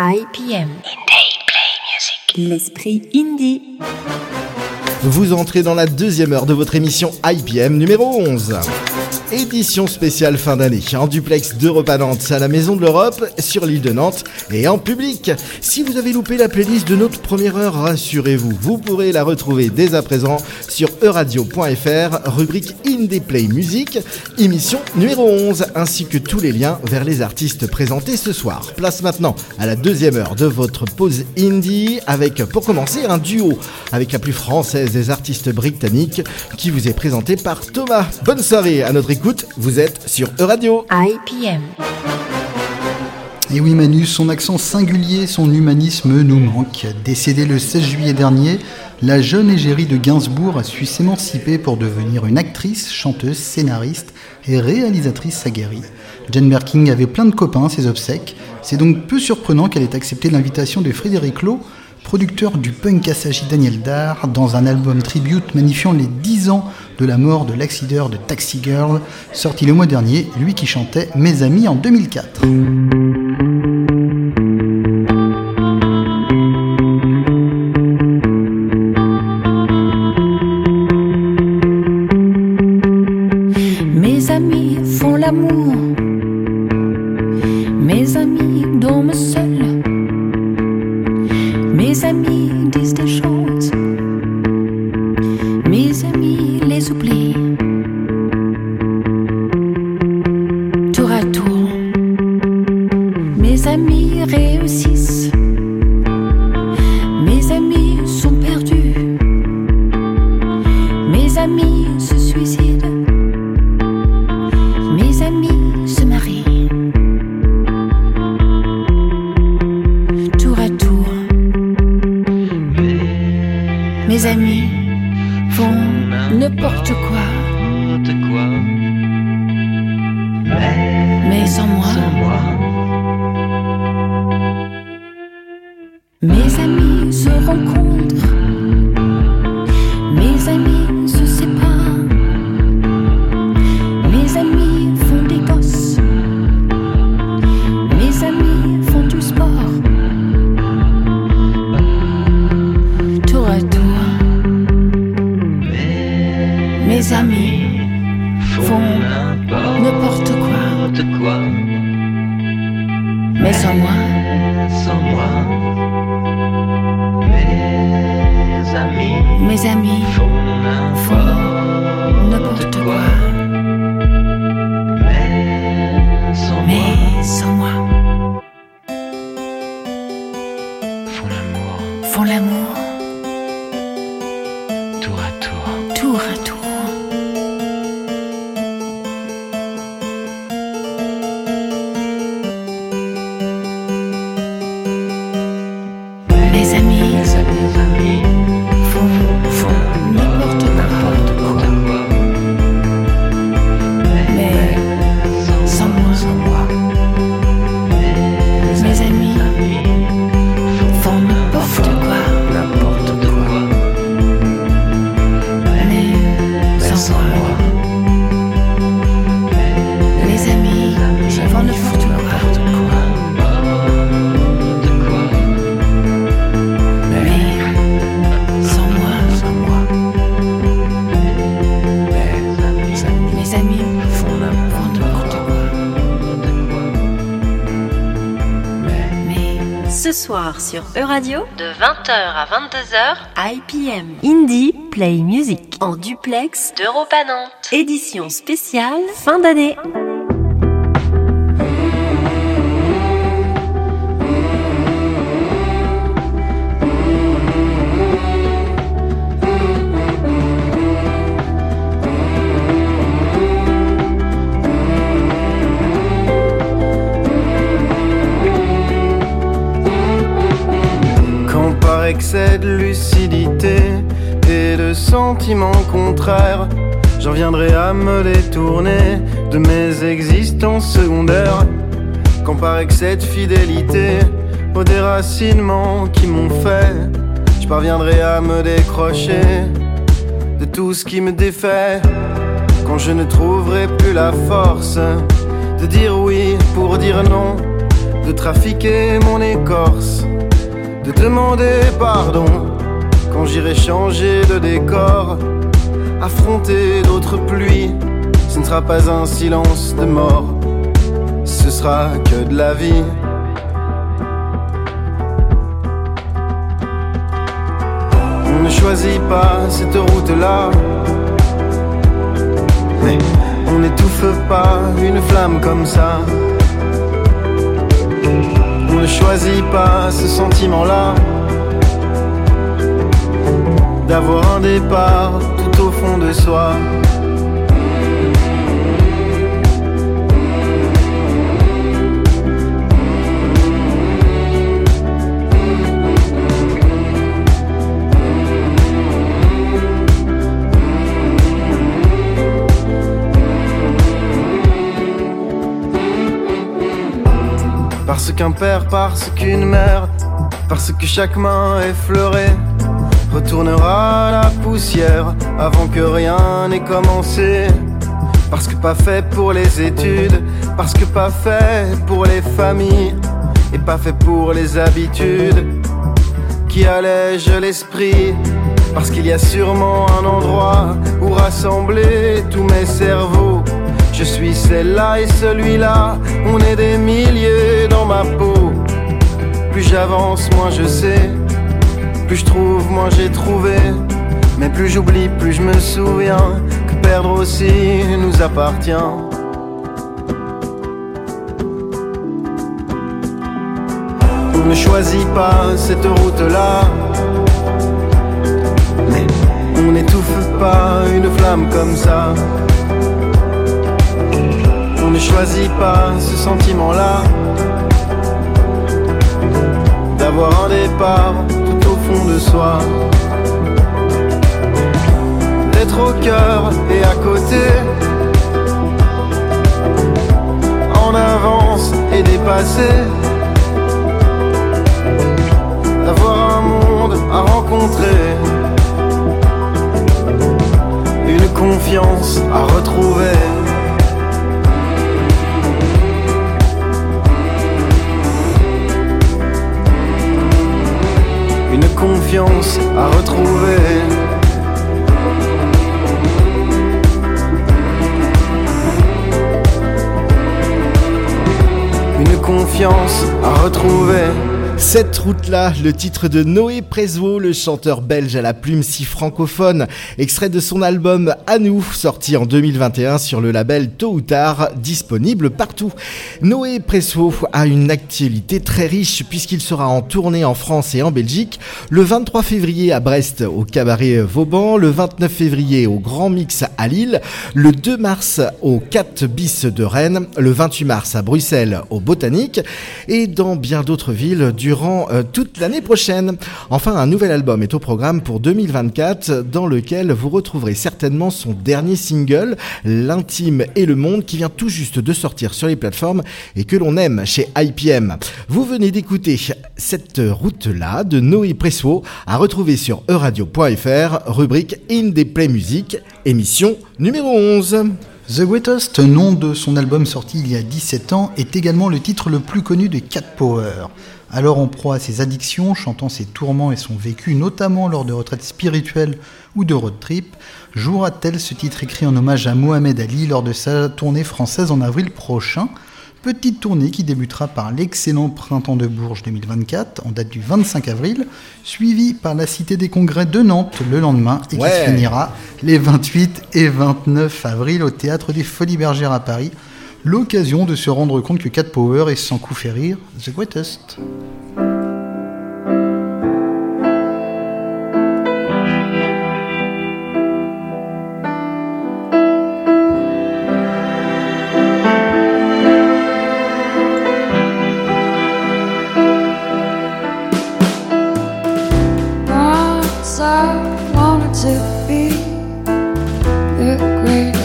IPM, Indie Play Music, l'esprit indie. Vous entrez dans la deuxième heure de votre émission IPM numéro 11. Édition spéciale fin d'année, en duplex d'Europe à Nantes, à la Maison de l'Europe, sur l'île de Nantes et en public. Si vous avez loupé la playlist de notre première heure, rassurez-vous, vous pourrez la retrouver dès à présent sur euradio.fr, rubrique Indie Play Music, émission numéro 11, ainsi que tous les liens vers les artistes présentés ce soir. Place maintenant à la deuxième heure de votre pause indie, avec pour commencer un duo avec la plus française des artistes britanniques qui vous est présenté par Thomas. Bonne soirée à notre écoute, vous êtes sur Euradio. IPM. Et oui Manu, son accent singulier, son humanisme nous manque. Décédée le 16 juillet dernier, la jeune égérie de Gainsbourg a su s'émanciper pour devenir une actrice, chanteuse, scénariste et réalisatrice aguerrie. Jane Birkin avait plein de copains à ses obsèques, c'est donc peu surprenant qu'elle ait accepté l'invitation de Frédéric Lo, producteur du punk assagi Daniel Dar, dans un album tribute magnifiant les 10 ans de la mort de Lacksider de Taxi Girl, sorti le mois dernier, lui qui chantait « Mes amis » en 2004. Mes amis font l'amour, mes amis dorment seuls, mes amis disent des choses, mes amis les oublient. Tour à tour, mes amis réussissent, mes amis sont perdus, mes amis se suicident, mes amis se marient. Mes amis font n'importe quoi, mais sans moi. Mes amis se rencontrent, mes amis se séparent, mes amis font des gosses, mes amis font du sport. Mes amis font n'importe quoi, mais sans moi. Mes amis font n'importe quoi, mais sans moi. Font l'amour, tour à tour. Sur Euradio, de 20h à 22h, IPM, Indie Play Music, en duplex d'Europe à Nantes. Édition spéciale, fin d'année. Excès de lucidité et de sentiments contraires, j'en viendrai à me détourner de mes existences secondaires. Quand par excès de fidélité aux déracinements qui m'ont fait, je parviendrai à me décrocher de tout ce qui me défait. Quand je ne trouverai plus la force de dire oui pour dire non, de trafiquer mon écorce, de demander pardon quand j'irai changer de décor, affronter d'autres pluies. Ce ne sera pas un silence de mort, ce sera que de la vie. On ne choisit pas cette route-là, mais on n'étouffe pas une flamme comme ça. On ne choisit pas ce sentiment-là, d'avoir un départ tout au fond de soi. Parce qu'un père, parce qu'une mère, parce que chaque main effleurée retournera la poussière avant que rien n'ait commencé. Parce que pas fait pour les études, parce que pas fait pour les familles, et pas fait pour les habitudes qui allègent l'esprit. Parce qu'il y a sûrement un endroit où rassembler tous mes cerveaux. Je suis celle-là et celui-là, on est des milliers dans ma peau. Plus j'avance, moins je sais, plus je trouve, moins j'ai trouvé. Mais plus j'oublie, plus je me souviens que perdre aussi nous appartient. On ne choisit pas cette route-là, mais on n'étouffe pas une flamme comme ça. On ne choisit pas ce sentiment-là, d'avoir un départ tout au fond de soi, d'être au cœur et à côté, en avance et dépassé, d'avoir un monde à rencontrer, une confiance à retrouver. Une confiance à retrouver. Une confiance à retrouver. Cette route-là, le titre de Noé Preszow, le chanteur belge à la plume si francophone, extrait de son album À nous, sorti en 2021 sur le label Tôt ou Tard, disponible partout. Noé Preszow a une actualité très riche puisqu'il sera en tournée en France et en Belgique, le 23 février à Brest au Cabaret Vauban, le 29 février au Grand Mix à Lille, le 2 mars au 4 bis de Rennes, le 28 mars à Bruxelles au Botanique et dans bien d'autres villes du durant toute l'année prochaine. Enfin, un nouvel album est au programme pour 2024 dans lequel vous retrouverez certainement son dernier single, L'Intime et le Monde, qui vient tout juste de sortir sur les plateformes et que l'on aime chez IPM. Vous venez d'écouter cette route-là de Noé Pressow, à retrouver sur euradio.fr, rubrique Indie Play Music, émission numéro 11. The Greatest, nom de son album sorti il y a 17 ans, est également le titre le plus connu de Cat Power. Alors en proie à ses addictions, chantant ses tourments et son vécu, notamment lors de retraites spirituelles ou de road trip, jouera-t-elle ce titre écrit en hommage à Mohamed Ali lors de sa tournée française en avril prochain ? Petite tournée qui débutera par l'excellent Printemps de Bourges 2024, en date du 25 avril, suivie par la Cité des Congrès de Nantes le lendemain et qui se finira les 28 et 29 avril au Théâtre des Folies Bergères à Paris. L'occasion de se rendre compte que Cat Power est sans coup fait rire The Greatest. Once I wanted to be the greatest.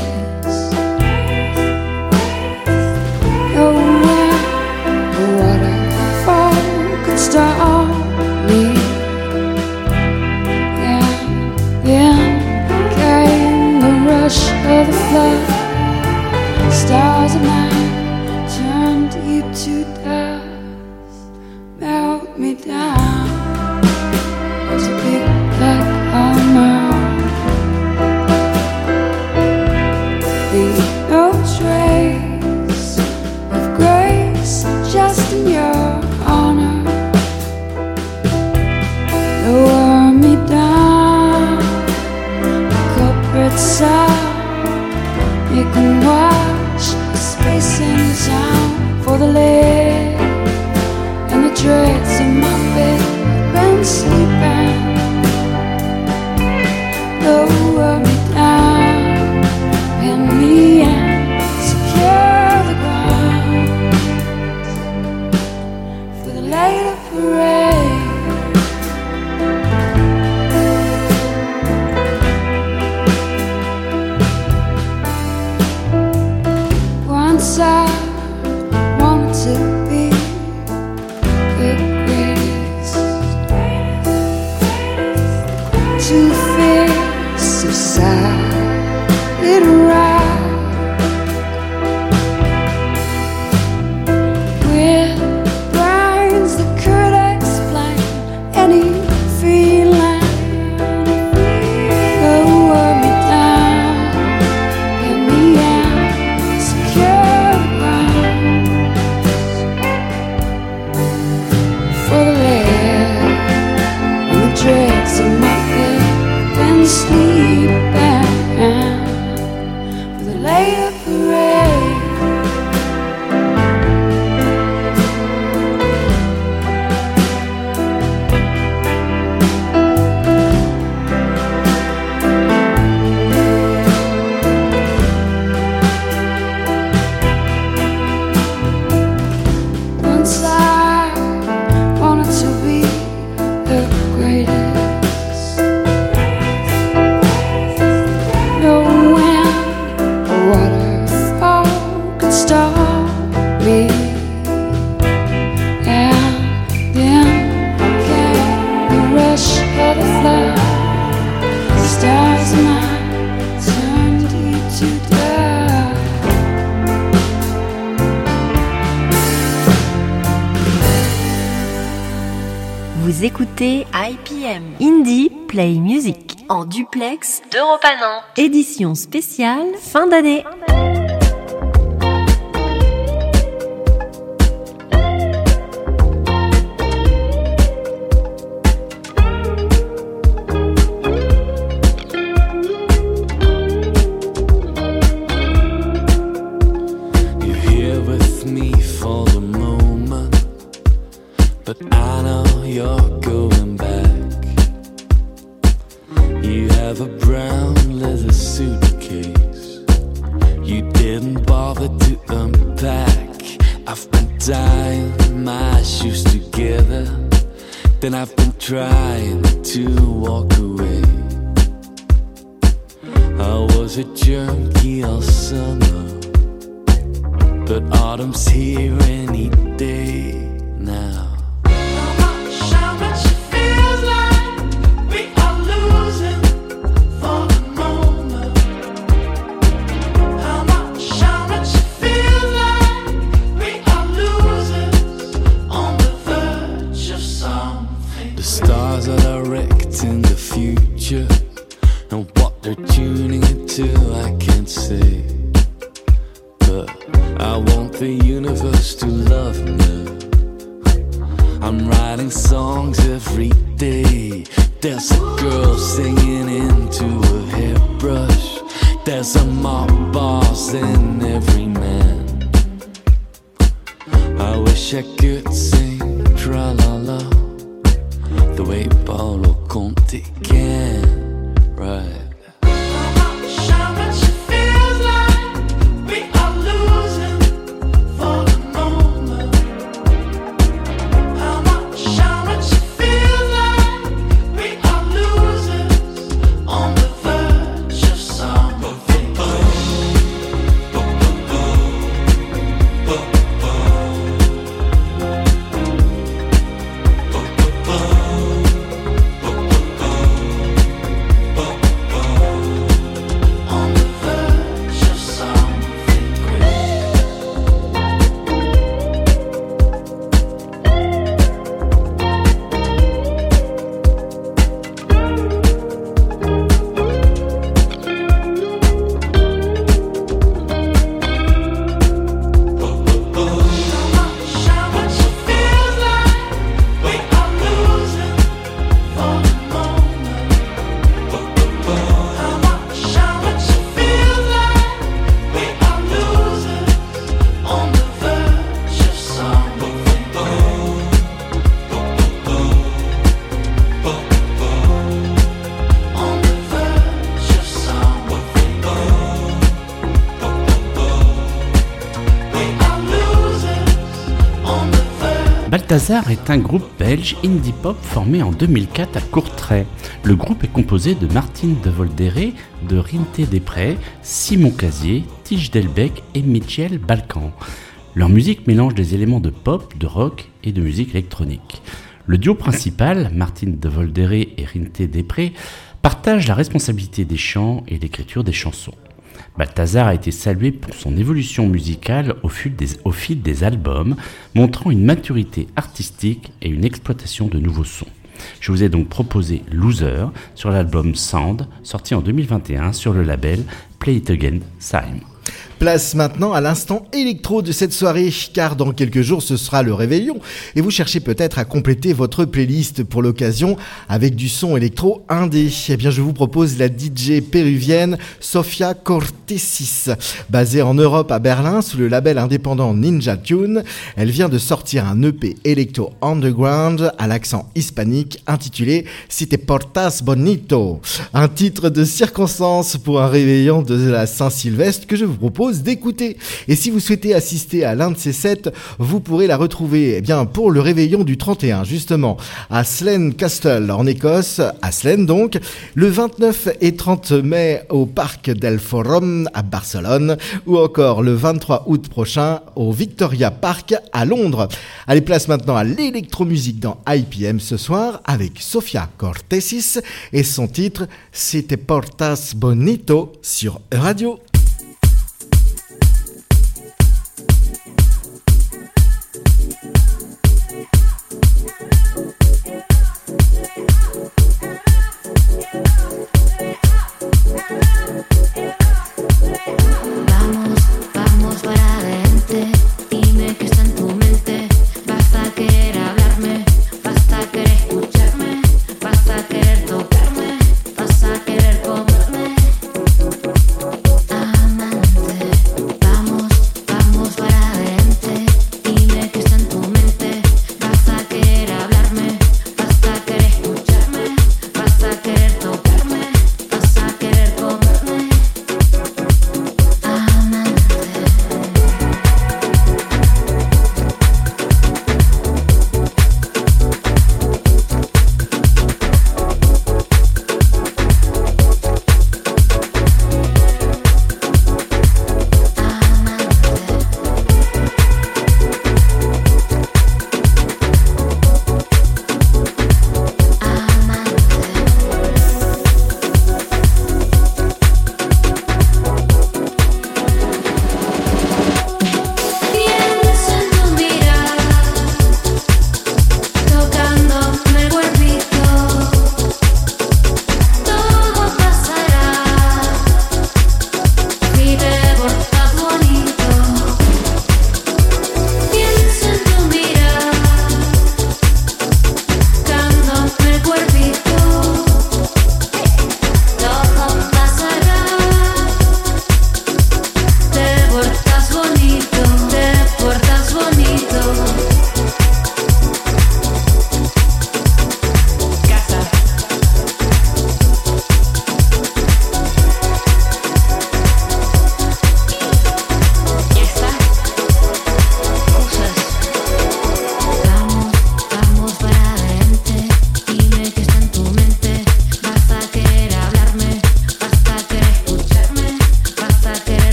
Stars of mine turned you to dust. me down was a big black armor. Leave no trace of grace, just in your honor. Lower me down, culprit sound. You can watch the space and the sound for the lid and the dreads in my bed. I've been sleeping. Lower me down, pin me and secure the ground for the later parade. I wanted to be the greatest, two fists of solid rock. With brains that could explain any feeling, lower me down, pin me out, secure. Sleep and for the later parade. Vous écoutez IPM, Indie Play Music, en duplex d'Europa Nantes, édition spéciale fin d'année. Balthazar est un groupe belge indie pop formé en 2004 à Courtrai. Le groupe est composé de Martine de Voldere, de Rinté Després, Simon Casier, Tige Delbecq et Michel Balkan. Leur musique mélange des éléments de pop, de rock et de musique électronique. Le duo principal, Martine de Voldere et Rinté Després, partage la responsabilité des chants et l'écriture des chansons. Balthazar a été salué pour son évolution musicale au fil des albums, montrant une maturité artistique et une exploitation de nouveaux sons. Je vous ai donc proposé Loser sur l'album Sand, sorti en 2021 sur le label Play It Again, Sime. Place maintenant à l'instant électro de cette soirée, car dans quelques jours ce sera le réveillon et vous cherchez peut-être à compléter votre playlist pour l'occasion avec du son électro indé. Eh bien, je vous propose la DJ péruvienne Sofia Cortésis. Basée en Europe à Berlin sous le label indépendant Ninja Tune, elle vient de sortir un EP électro underground à l'accent hispanique intitulé Si te portas bonito. Un titre de circonstance pour un réveillon de la Saint-Sylvestre que je vous propose d'écouter. Et si vous souhaitez assister à l'un de ces sets, vous pourrez la retrouver pour le réveillon du 31 justement à Castle en Écosse, à Slane donc, le 29 et 30 mai au Parc del Forum à Barcelone, ou encore le 23 août prochain au Victoria Park à Londres. Allez, place maintenant à l'électromusique dans IPM ce soir avec Sofia Cortésis et son titre Si te portas bonito sur Euradio.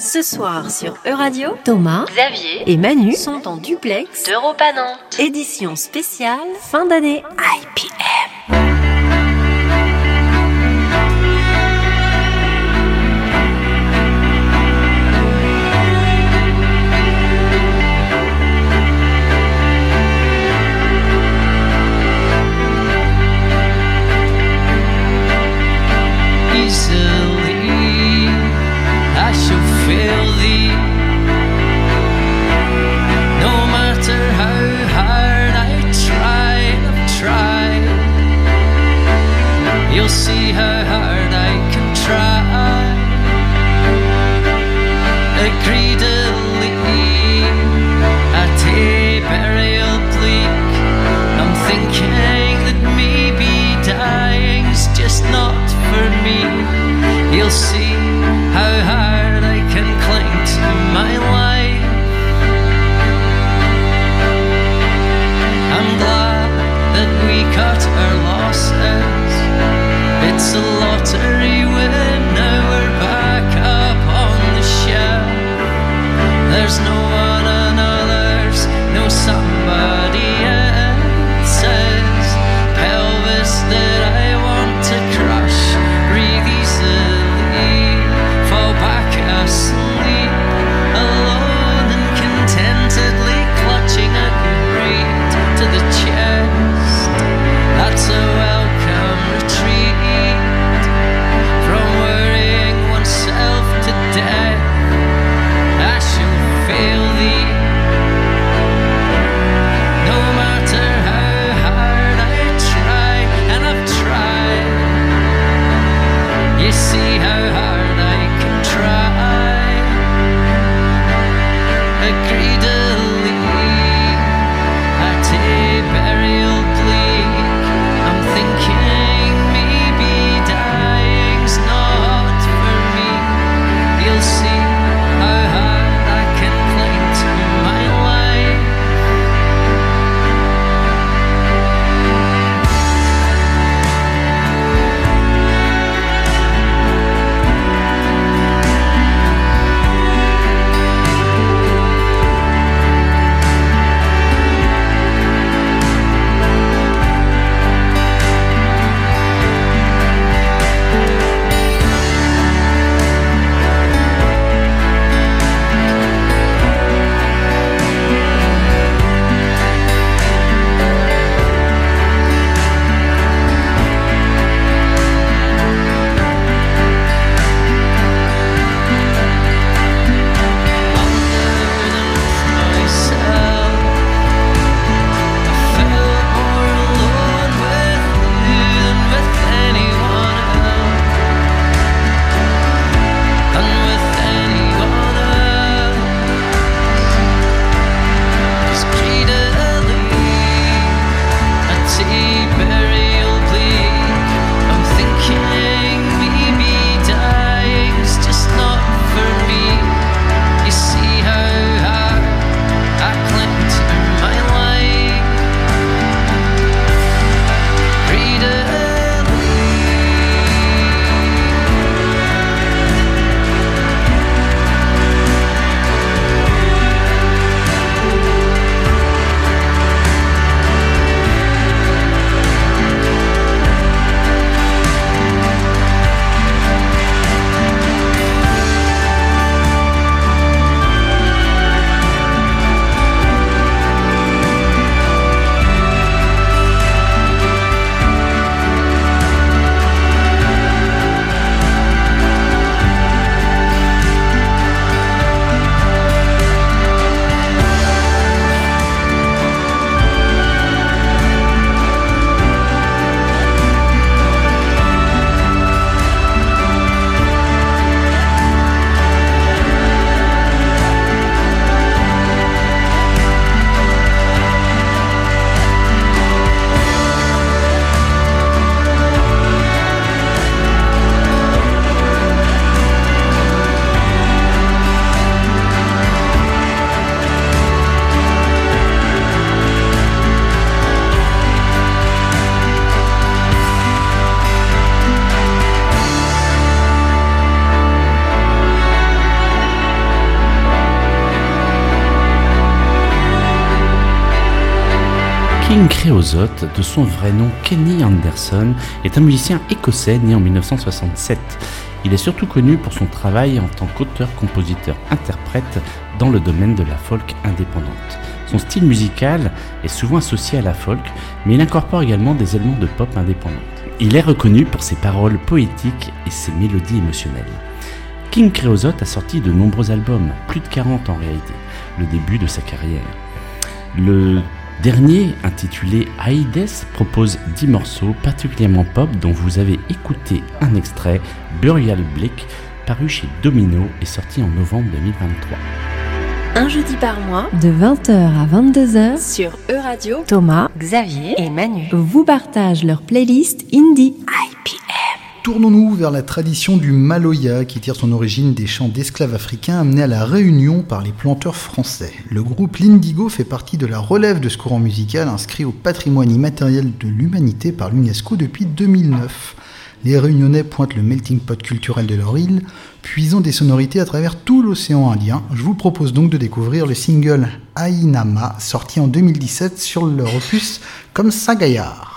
Ce soir sur Euradio, Thomas, Xavier et Manu sont en duplex d'Europa Nantes. Édition spéciale fin d'année IPM. See how hard I can try. Greedily I take burial bleak. I'm thinking that maybe dying's just not for me. You'll see how hard I can cling to my life. I'm glad that we cut our losses. It's a lottery win, now we're back up on the shelf. There's no one another's, no somebody else's pelvis that I want to crush. Breathe easily, fall back asleep. King Creosote, de son vrai nom Kenny Anderson, est un musicien écossais né en 1967. Il est surtout connu pour son travail en tant qu'auteur-compositeur-interprète dans le domaine de la folk indépendante. Son style musical est souvent associé à la folk, mais il incorpore également des éléments de pop indépendante. Il est reconnu pour ses paroles poétiques et ses mélodies émotionnelles. King Creosote a sorti de nombreux albums, plus de 40 en réalité, le début de sa carrière. Le dernier, intitulé Aïdes, propose 10 morceaux particulièrement pop dont vous avez écouté un extrait, Burial Bleak, paru chez Domino et sorti en novembre 2023. Un jeudi par mois, de 20h à 22h, sur Euradio, Thomas, Xavier et Manu vous partagent leur playlist Indie IPM. Tournons-nous vers la tradition du Maloya qui tire son origine des chants d'esclaves africains amenés à la Réunion par les planteurs français. Le groupe Lindigo fait partie de la relève de ce courant musical inscrit au patrimoine immatériel de l'humanité par l'UNESCO depuis 2009. Les Réunionnais pointent le melting pot culturel de leur île, puisant des sonorités à travers tout l'océan Indien. Je vous propose donc de découvrir le single « Ainama » sorti en 2017 sur leur opus « Comme ça gaillard ».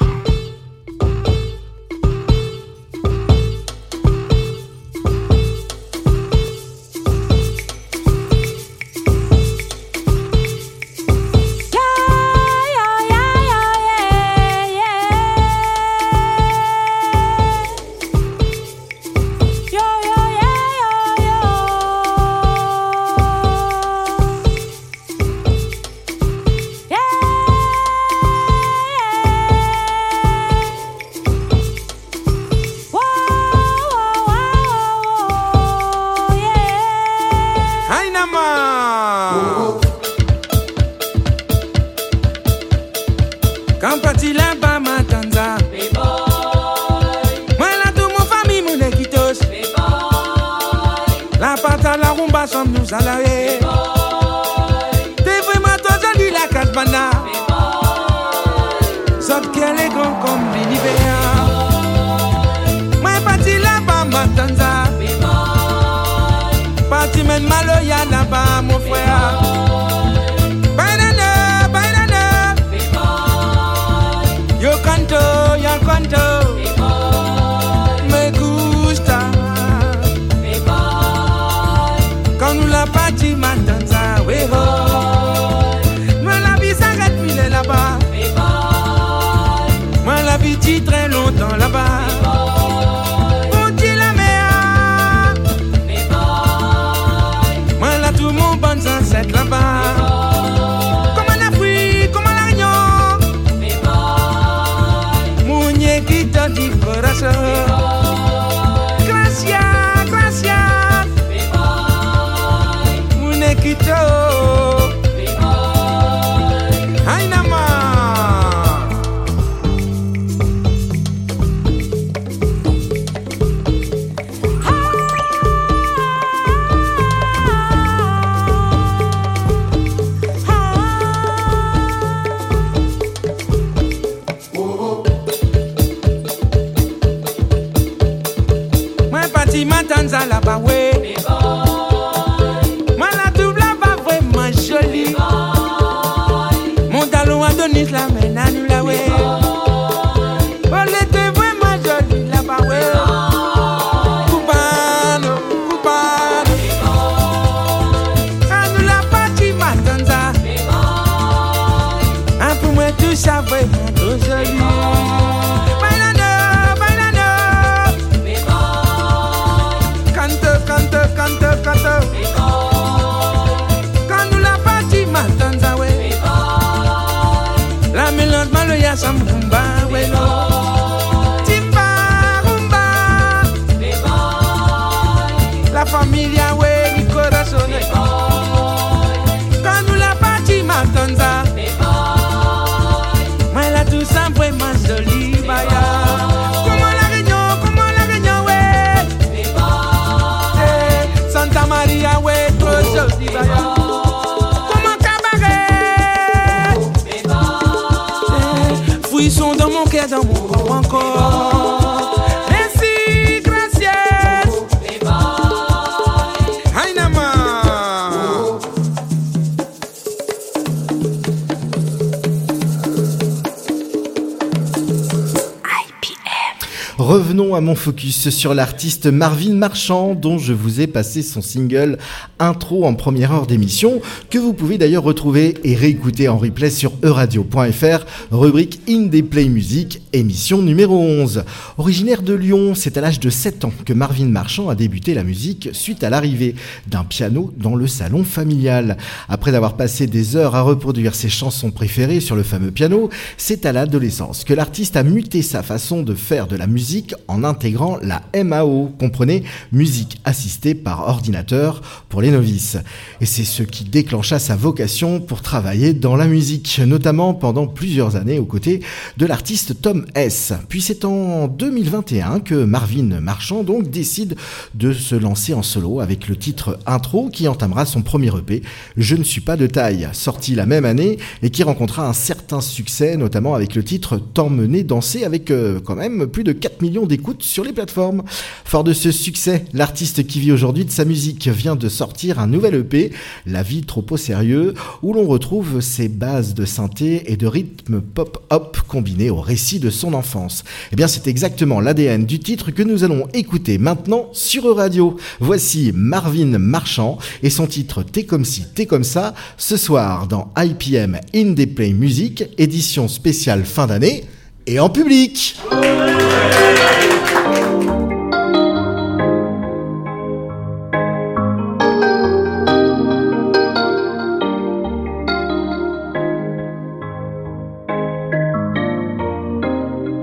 revenons à mon focus sur l'artiste Marvin Marchand, dont je vous ai passé son single Intro en première heure d'émission, que vous pouvez d'ailleurs retrouver et réécouter en replay sur euradio.fr, rubrique Indie Play Music, émission numéro 11. Originaire de Lyon, c'est à l'âge de 7 ans que Marvin Marchand a débuté la musique suite à l'arrivée d'un piano dans le salon familial. Après d'avoir passé des heures à reproduire ses chansons préférées sur le fameux piano, c'est à l'adolescence que l'artiste a muté sa façon de faire de la musique en intégrant la MAO, comprenez, musique assistée par ordinateur pour les novices. Et c'est ce qui déclencha sa vocation pour travailler dans la musique, notamment pendant plusieurs années aux côtés de l'artiste Tom S. Puis c'est en 2021 que Marvin Marchand donc décide de se lancer en solo avec le titre Intro, qui entamera son premier EP, Je ne suis pas de taille, sorti la même année et qui rencontra un certain succès, notamment avec le titre T'emmener danser, avec quand même plus de 4 millions d'écoutes sur les plateformes. Fort de ce succès, l'artiste qui vit aujourd'hui de sa musique vient de sortir un nouvel EP, La vie trop au sérieux, où l'on retrouve ses bases de synthé et de rythme pop-hop combiné au récit de son enfance. Et bien c'est exactement l'ADN du titre que nous allons écouter maintenant sur Euradio. Voici Marvin Marchand et son titre T'es comme si, t'es comme ça, ce soir dans IPM Indie Play Music, édition spéciale fin d'année et en public.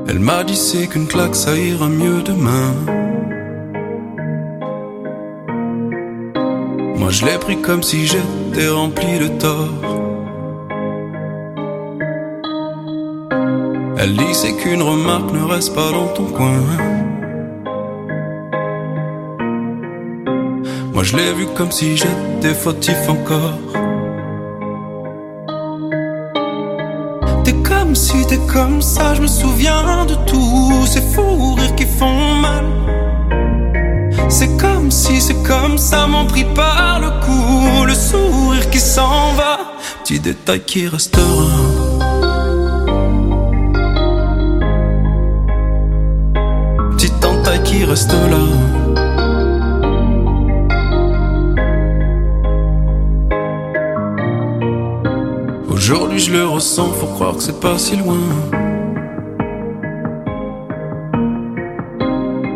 Elle m'a dit c'est qu'une claque, ça ira mieux demain. Moi je l'ai pris comme si j'étais rempli de tort. Elle dit c'est qu'une remarque, ne reste pas dans ton coin. Moi je l'ai vu comme si j'étais fautif encore. T'es comme si, t'es comme ça, je me souviens de tous ces fous rires qui font mal. C'est comme si, c'est comme ça, m'en pris par le cou, le sourire qui s'en va, petit détail qui restera. Qui reste là. Aujourd'hui je le ressens, faut croire que c'est pas si loin.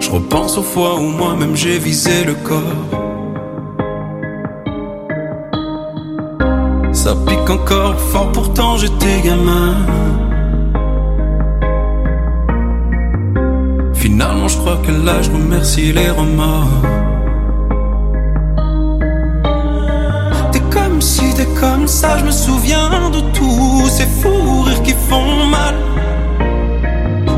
Je repense aux fois où moi-même j'ai visé le corps. Ça pique encore fort, pourtant j'étais gamin. Finalement je crois que là je remercie les remords. T'es comme si, t'es comme ça, je me souviens de tous ces fous rires qui font mal.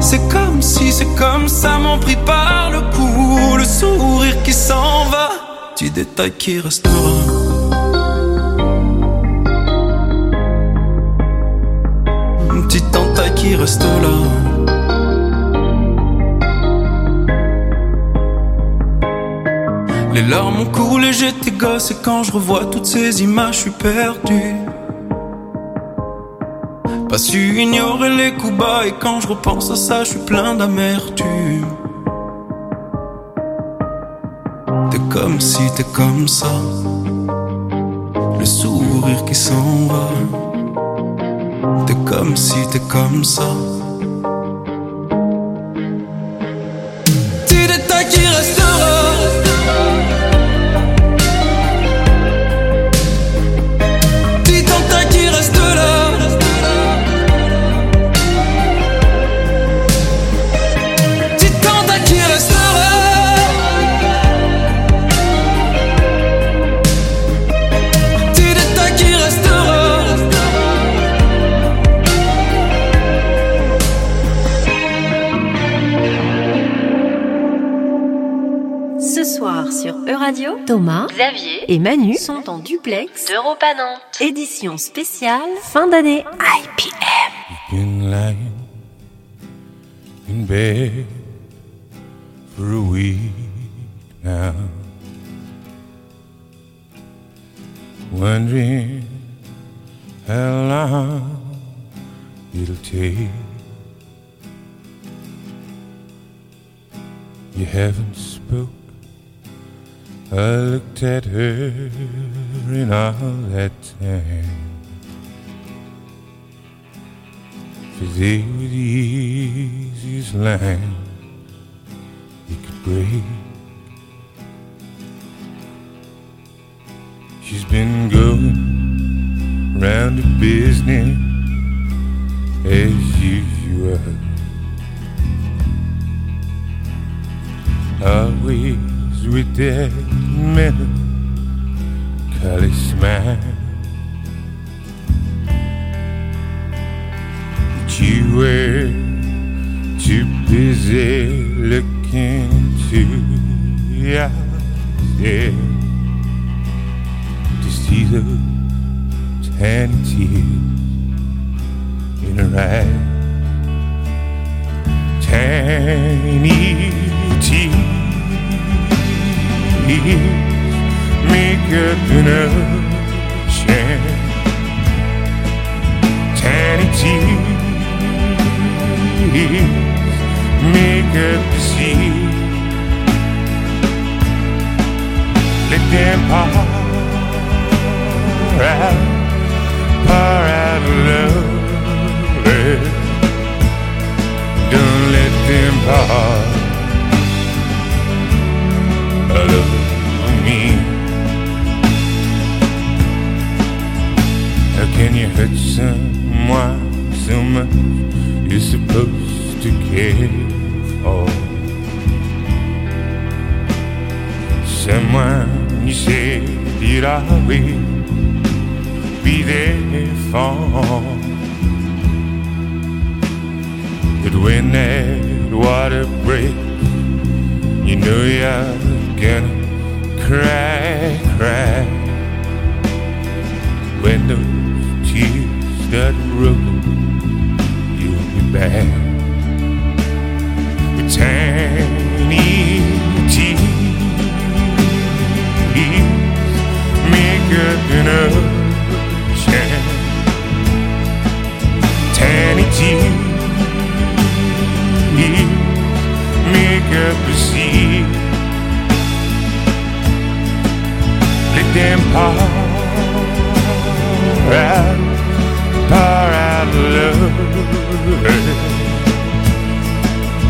C'est comme si, c'est comme ça, m'en pris par le cou, le sourire qui s'en va, petit détail qui restera. Un petit entaille qui reste là. Les larmes ont coulé, j'étais gosse, et quand je revois toutes ces images, je suis perdu. Pas su ignorer les coups bas, et quand je repense à ça, je suis plein d'amertume. T'es comme si, t'es comme ça, le sourire qui s'en va. T'es comme si, t'es comme ça, petit détail qui restera. Radio, Thomas, Xavier et Manu sont en duplex d'Europa Nantes. Édition spéciale fin d'année IPM. You've been lying in bed for a week now, wondering how long it'll take you haven't spoke. I looked at her in all that time. Today were the easiest line you could break. She's been going round her business as usual, always with that melancholy smile. You were too busy looking to yourself to see those tiny tears in her eyes. Tiny tears make up an ocean. Tiny tears make up the sea. Let them pour out love. Don't let them pour out love me. How can you hurt someone so much you're supposed to care for? Someone you said you'd always be there for. But when that water breaks, you know you're gonna cry, cry. When those tears start rolling back. With tiny tears make up an ocean. Tiny tears make up a sea. Let them pour out love.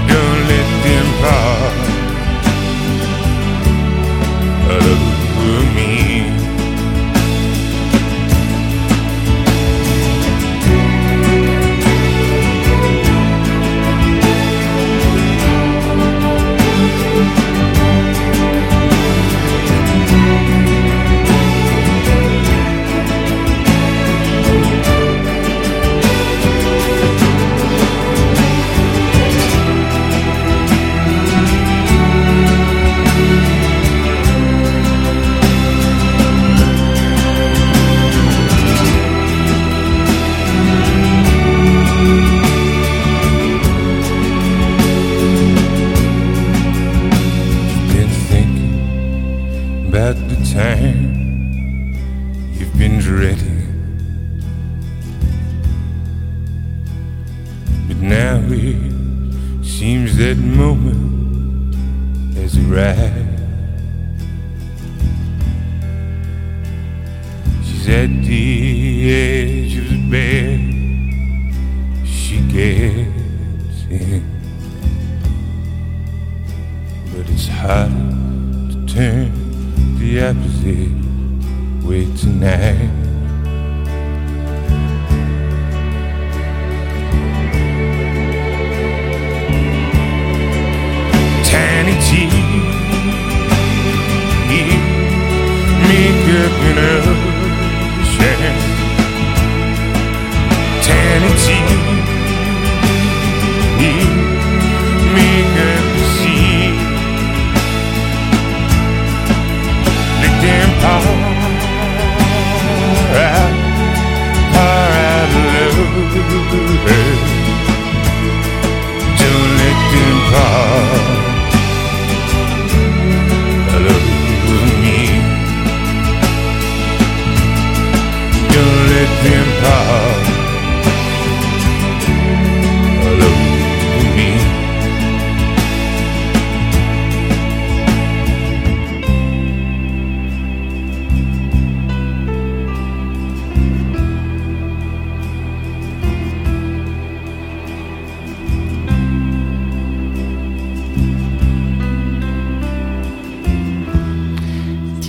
Don't let them pass over me.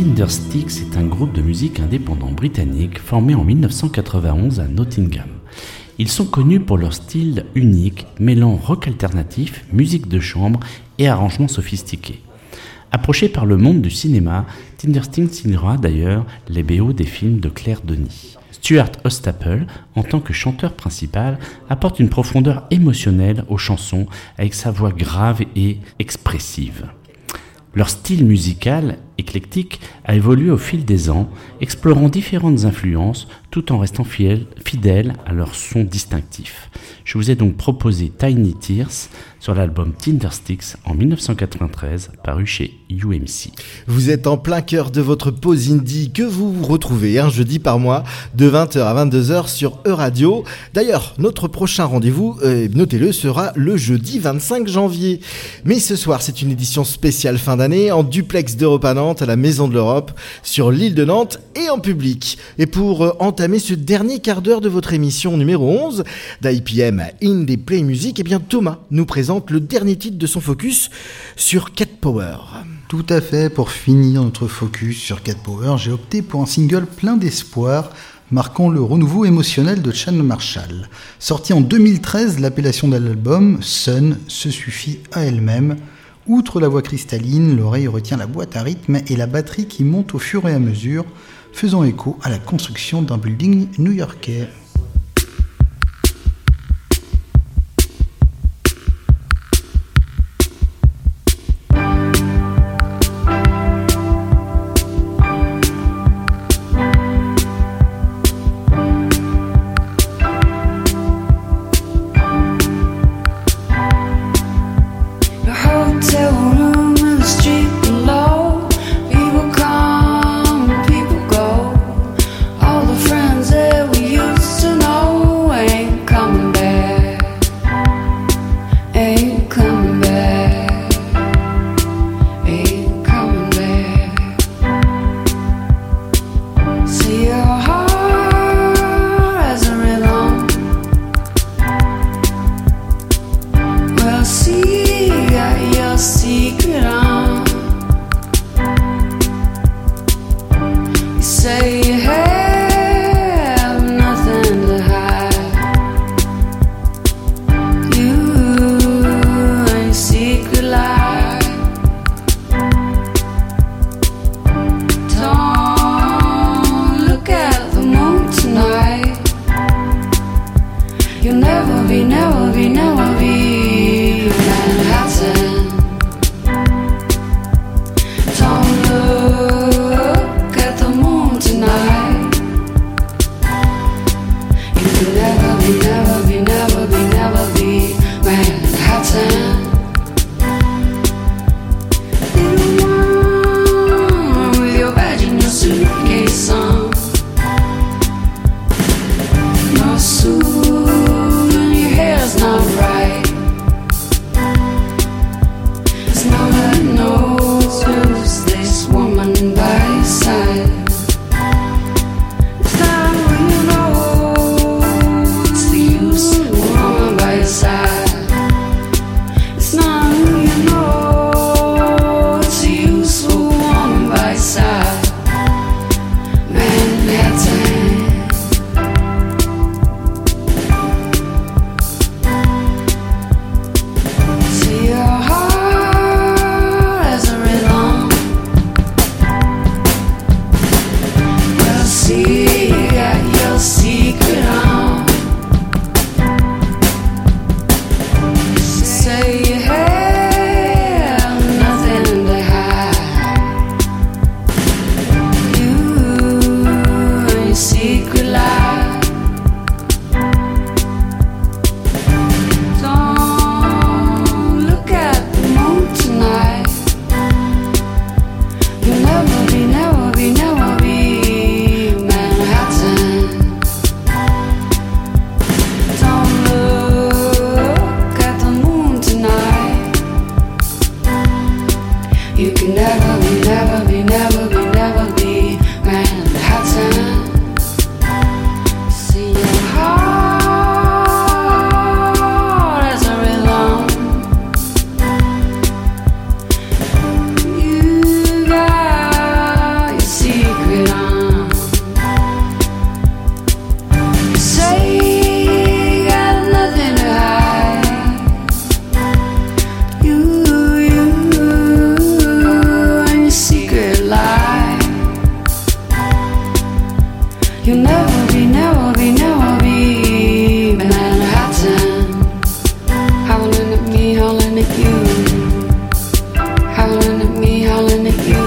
Tindersticks est un groupe de musique indépendant britannique formé en 1991 à Nottingham. Ils sont connus pour leur style unique, mêlant rock alternatif, musique de chambre et arrangements sophistiqués. Approché par le monde du cinéma, Tindersticks signera d'ailleurs les BO des films de Claire Denis. Stuart Ostaple, en tant que chanteur principal, apporte une profondeur émotionnelle aux chansons avec sa voix grave et expressive. Leur style musical, éclectique, a évolué au fil des ans, explorant différentes influences tout en restant fidèle à leur son distinctif. Je vous ai donc proposé Tiny Tears sur l'album Tindersticks en 1993, paru chez UMC. Vous êtes en plein cœur de votre pause indie que vous retrouvez un jeudi par mois de 20h à 22h sur Euradio. D'ailleurs, notre prochain rendez-vous, notez-le, sera le jeudi 25 janvier. Mais ce soir, c'est une édition spéciale fin d'année en duplex d'Europe à Nantes, à la Maison de l'Europe, sur l'île de Nantes et en public. Et pour entamer ce dernier quart d'heure de votre émission numéro 11 d'IPM à Indie Play Music, eh bien Thomas nous présente le dernier titre de son focus sur Cat Power. Tout à fait, pour finir notre focus sur Cat Power, j'ai opté pour un single plein d'espoir, marquant le renouveau émotionnel de Chan Marshall. Sorti en 2013, l'appellation de l'album, Sun, se suffit à elle-même. Outre la voix cristalline, l'oreille retient la boîte à rythme et la batterie qui monte au fur et à mesure, faisant écho à la construction d'un building new-yorkais. Tonight. You'll never be, never be, never be Banana Hudson. Howling at me, howling at you. Howling at me, howling at you.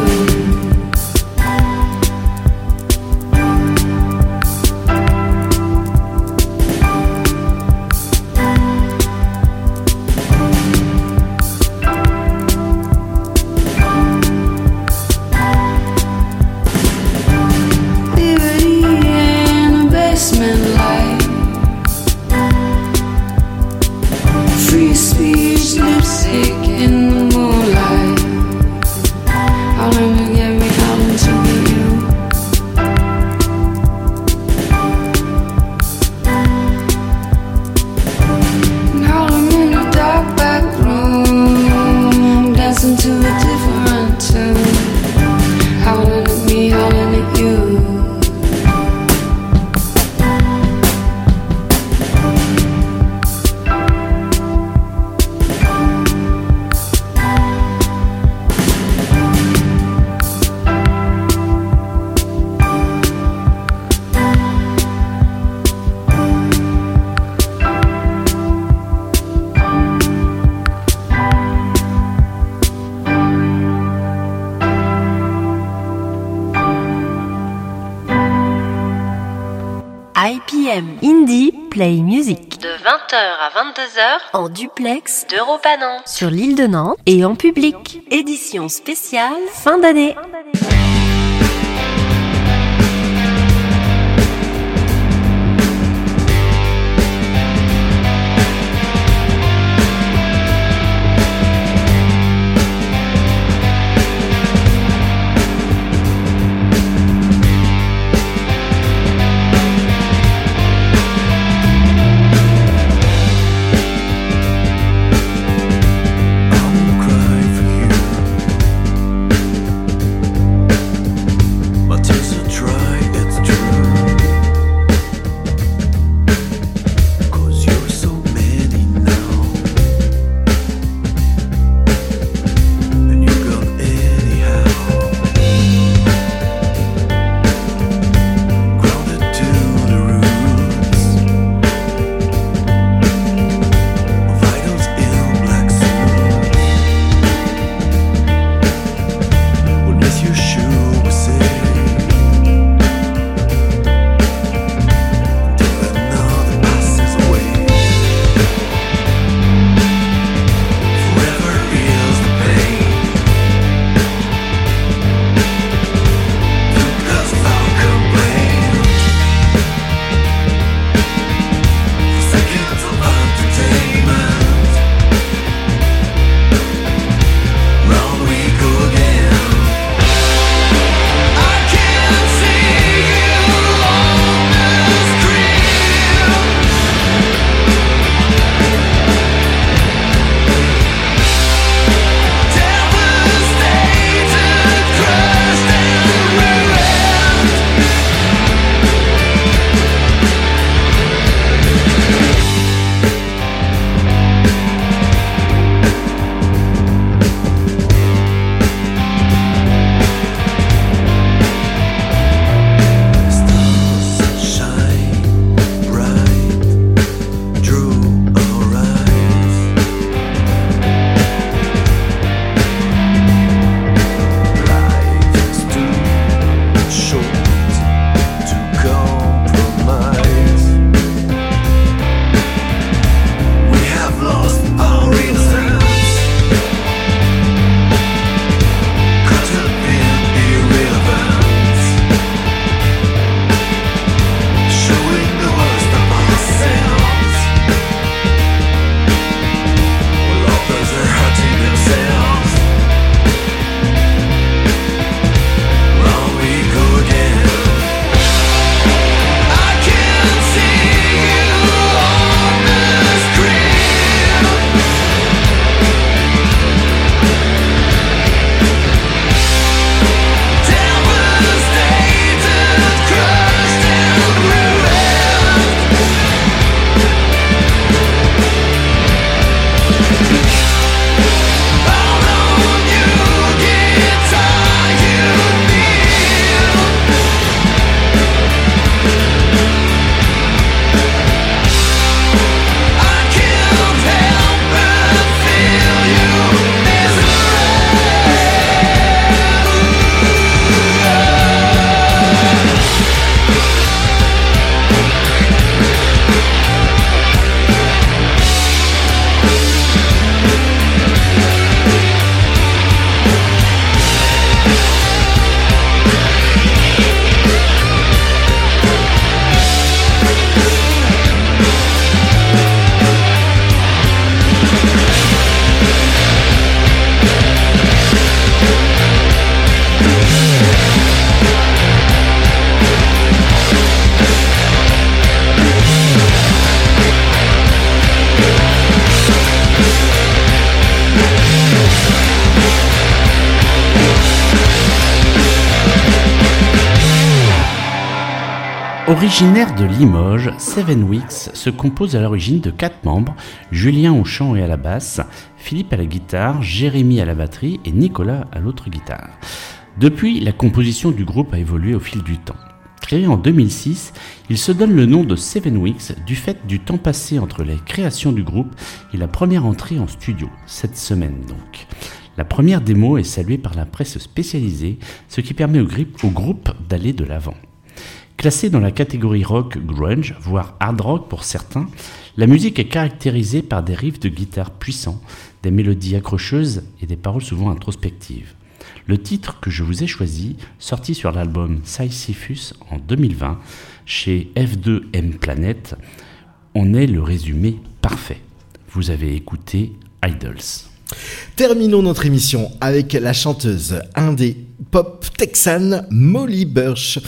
Indie Play Music de 20h à 22h en duplex d'Europa Nantes sur l'île de Nantes et en public. Édition spéciale fin d'année. Again. Originaire de Limoges, Seven Weeks se compose à l'origine de 4 membres, Julien au chant et à la basse, Philippe à la guitare, Jérémy à la batterie et Nicolas à l'autre guitare. Depuis, la composition du groupe a évolué au fil du temps. Créé en 2006, il se donne le nom de Seven Weeks du fait du temps passé entre la création du groupe et la première entrée en studio, cette semaine donc. La première démo est saluée par la presse spécialisée, ce qui permet au groupe d'aller de l'avant. Classée dans la catégorie rock grunge, voire hard rock pour certains, la musique est caractérisée par des riffs de guitare puissants, des mélodies accrocheuses et des paroles souvent introspectives. Le titre que je vous ai choisi, sorti sur l'album Sisyphus en 2020, chez F2M Planet, en est le résumé parfait. Vous avez écouté Idols. Terminons notre émission avec la chanteuse indé pop texane Molly Burch.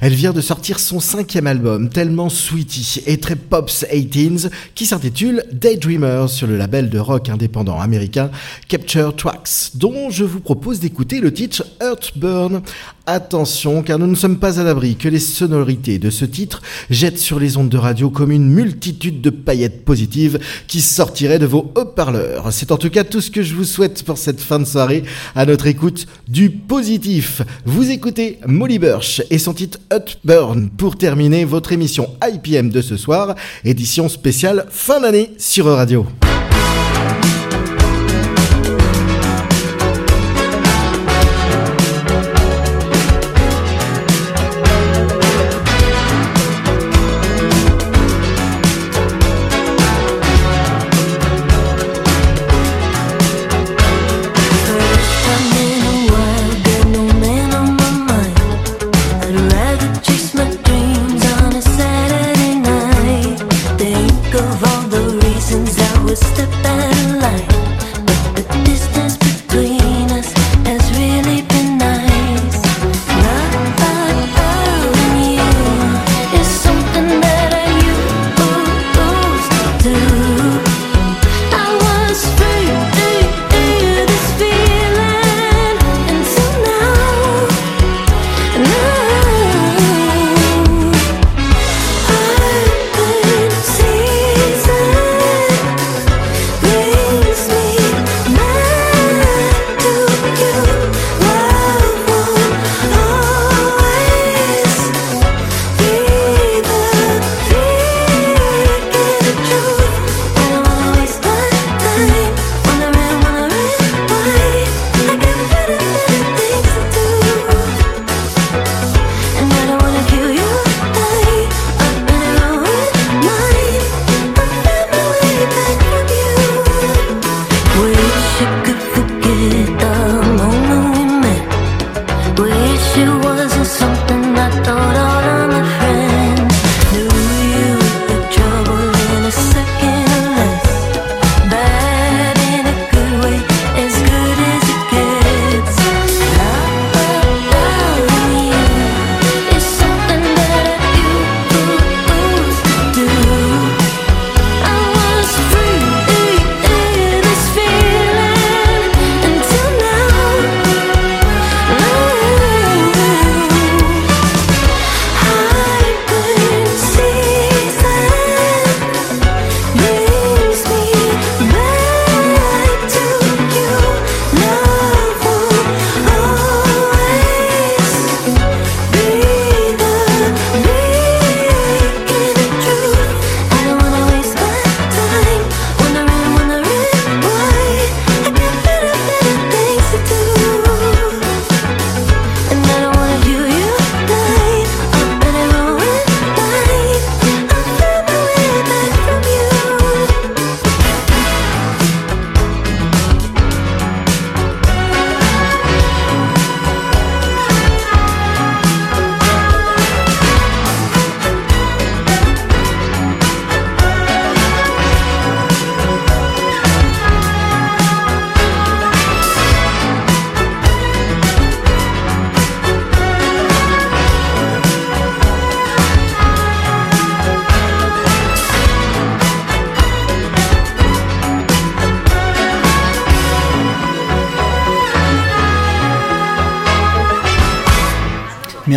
Elle vient de sortir son 5e album, tellement sweetie et très pops 18s, qui s'intitule Daydreamers sur le label de rock indépendant américain Capture Tracks, dont je vous propose d'écouter le titre Heartburn. Attention, car nous ne sommes pas à l'abri que les sonorités de ce titre jettent sur les ondes de radio comme une multitude de paillettes positives qui sortiraient de vos haut-parleurs. C'est en tout cas tout ce que je vous souhaite pour cette fin de soirée, à notre écoute du positif. Vous écoutez Molly Burch et son titre Heartburn pour terminer votre émission IPM de ce soir, édition spéciale fin d'année sur Euradio.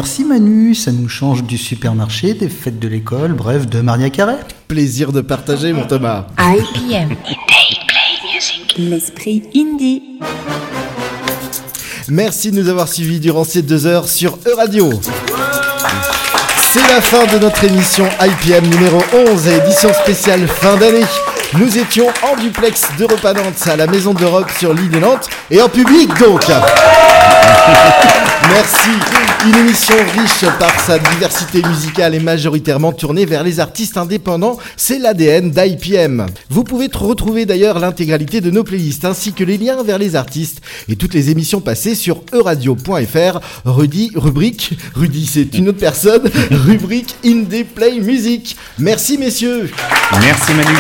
Merci Manu, ça nous change du supermarché, des fêtes de l'école, bref, de Maria Carré. Plaisir de partager mon Thomas. IPM, Indie Play Music, l'esprit indie. Merci de nous avoir suivis durant ces 2 heures sur Euradio. C'est la fin de notre émission IPM numéro 11, édition spéciale fin d'année. Nous étions en duplex d'Europe à Nantes, à la Maison d'Europe sur l'île de Nantes, et en public donc. Merci. Une émission riche par sa diversité musicale et majoritairement tournée vers les artistes indépendants, c'est l'ADN d'IPM. Vous pouvez retrouver d'ailleurs l'intégralité de nos playlists ainsi que les liens vers les artistes et toutes les émissions passées sur euradio.fr, rubrique, c'est une autre personne, rubrique Indie Play Music. Merci messieurs. Merci Manu.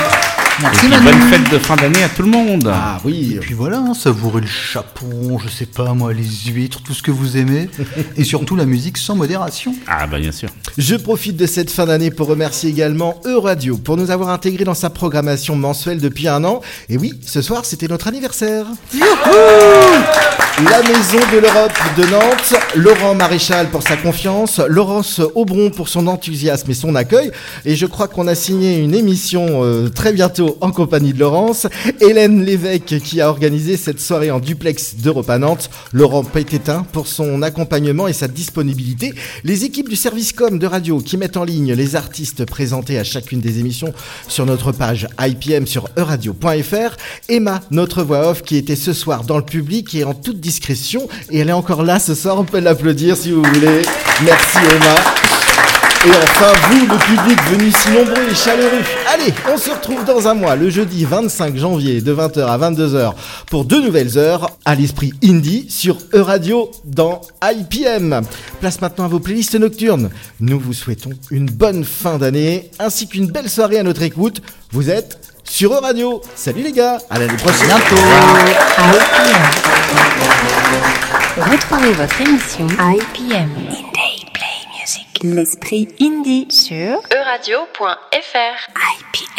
Merci Manu. Bonne fête de fin d'année à tout le monde. Ah oui. Et puis voilà, savourez le chapon, je sais pas moi, les huîtres, tout ce que vous aimez. Et surtout la musique sans modération. Ah bah bien sûr. Je profite de cette fin d'année pour remercier également Euradio pour nous avoir intégrés dans sa programmation mensuelle depuis 1 an. Et oui, ce soir c'était notre anniversaire. Youhou! La Maison de l'Europe de Nantes, Laurent Maréchal pour sa confiance, Laurence Aubron pour son enthousiasme et son accueil. Et je crois qu'on a signé une émission très bientôt en compagnie de Laurence, Hélène Lévesque qui a organisé cette soirée en duplex d'Europe à Nantes, Laurent Pététin pour son accompagnement et sa disponibilité, les équipes du service com de radio qui mettent en ligne les artistes présentés à chacune des émissions sur notre page IPM sur euradio.fr, Emma, notre voix off qui était ce soir dans le public et en toute discrétion, et elle est encore là ce soir, on peut l'applaudir si vous voulez. Merci Emma. Et enfin, vous, le public venu si nombreux et chaleureux. Allez, on se retrouve dans 1 mois, le jeudi 25 janvier de 20h à 22h pour 2 nouvelles heures à l'esprit indie sur Euradio dans IPM. Place maintenant à vos playlists nocturnes. Nous vous souhaitons une bonne fin d'année ainsi qu'une belle soirée à notre écoute. Vous êtes sur Euradio. Salut les gars, à l'année prochaine. Bientôt. IPM. Retrouvez votre émission IPM. L'esprit indie sur euradio.fr.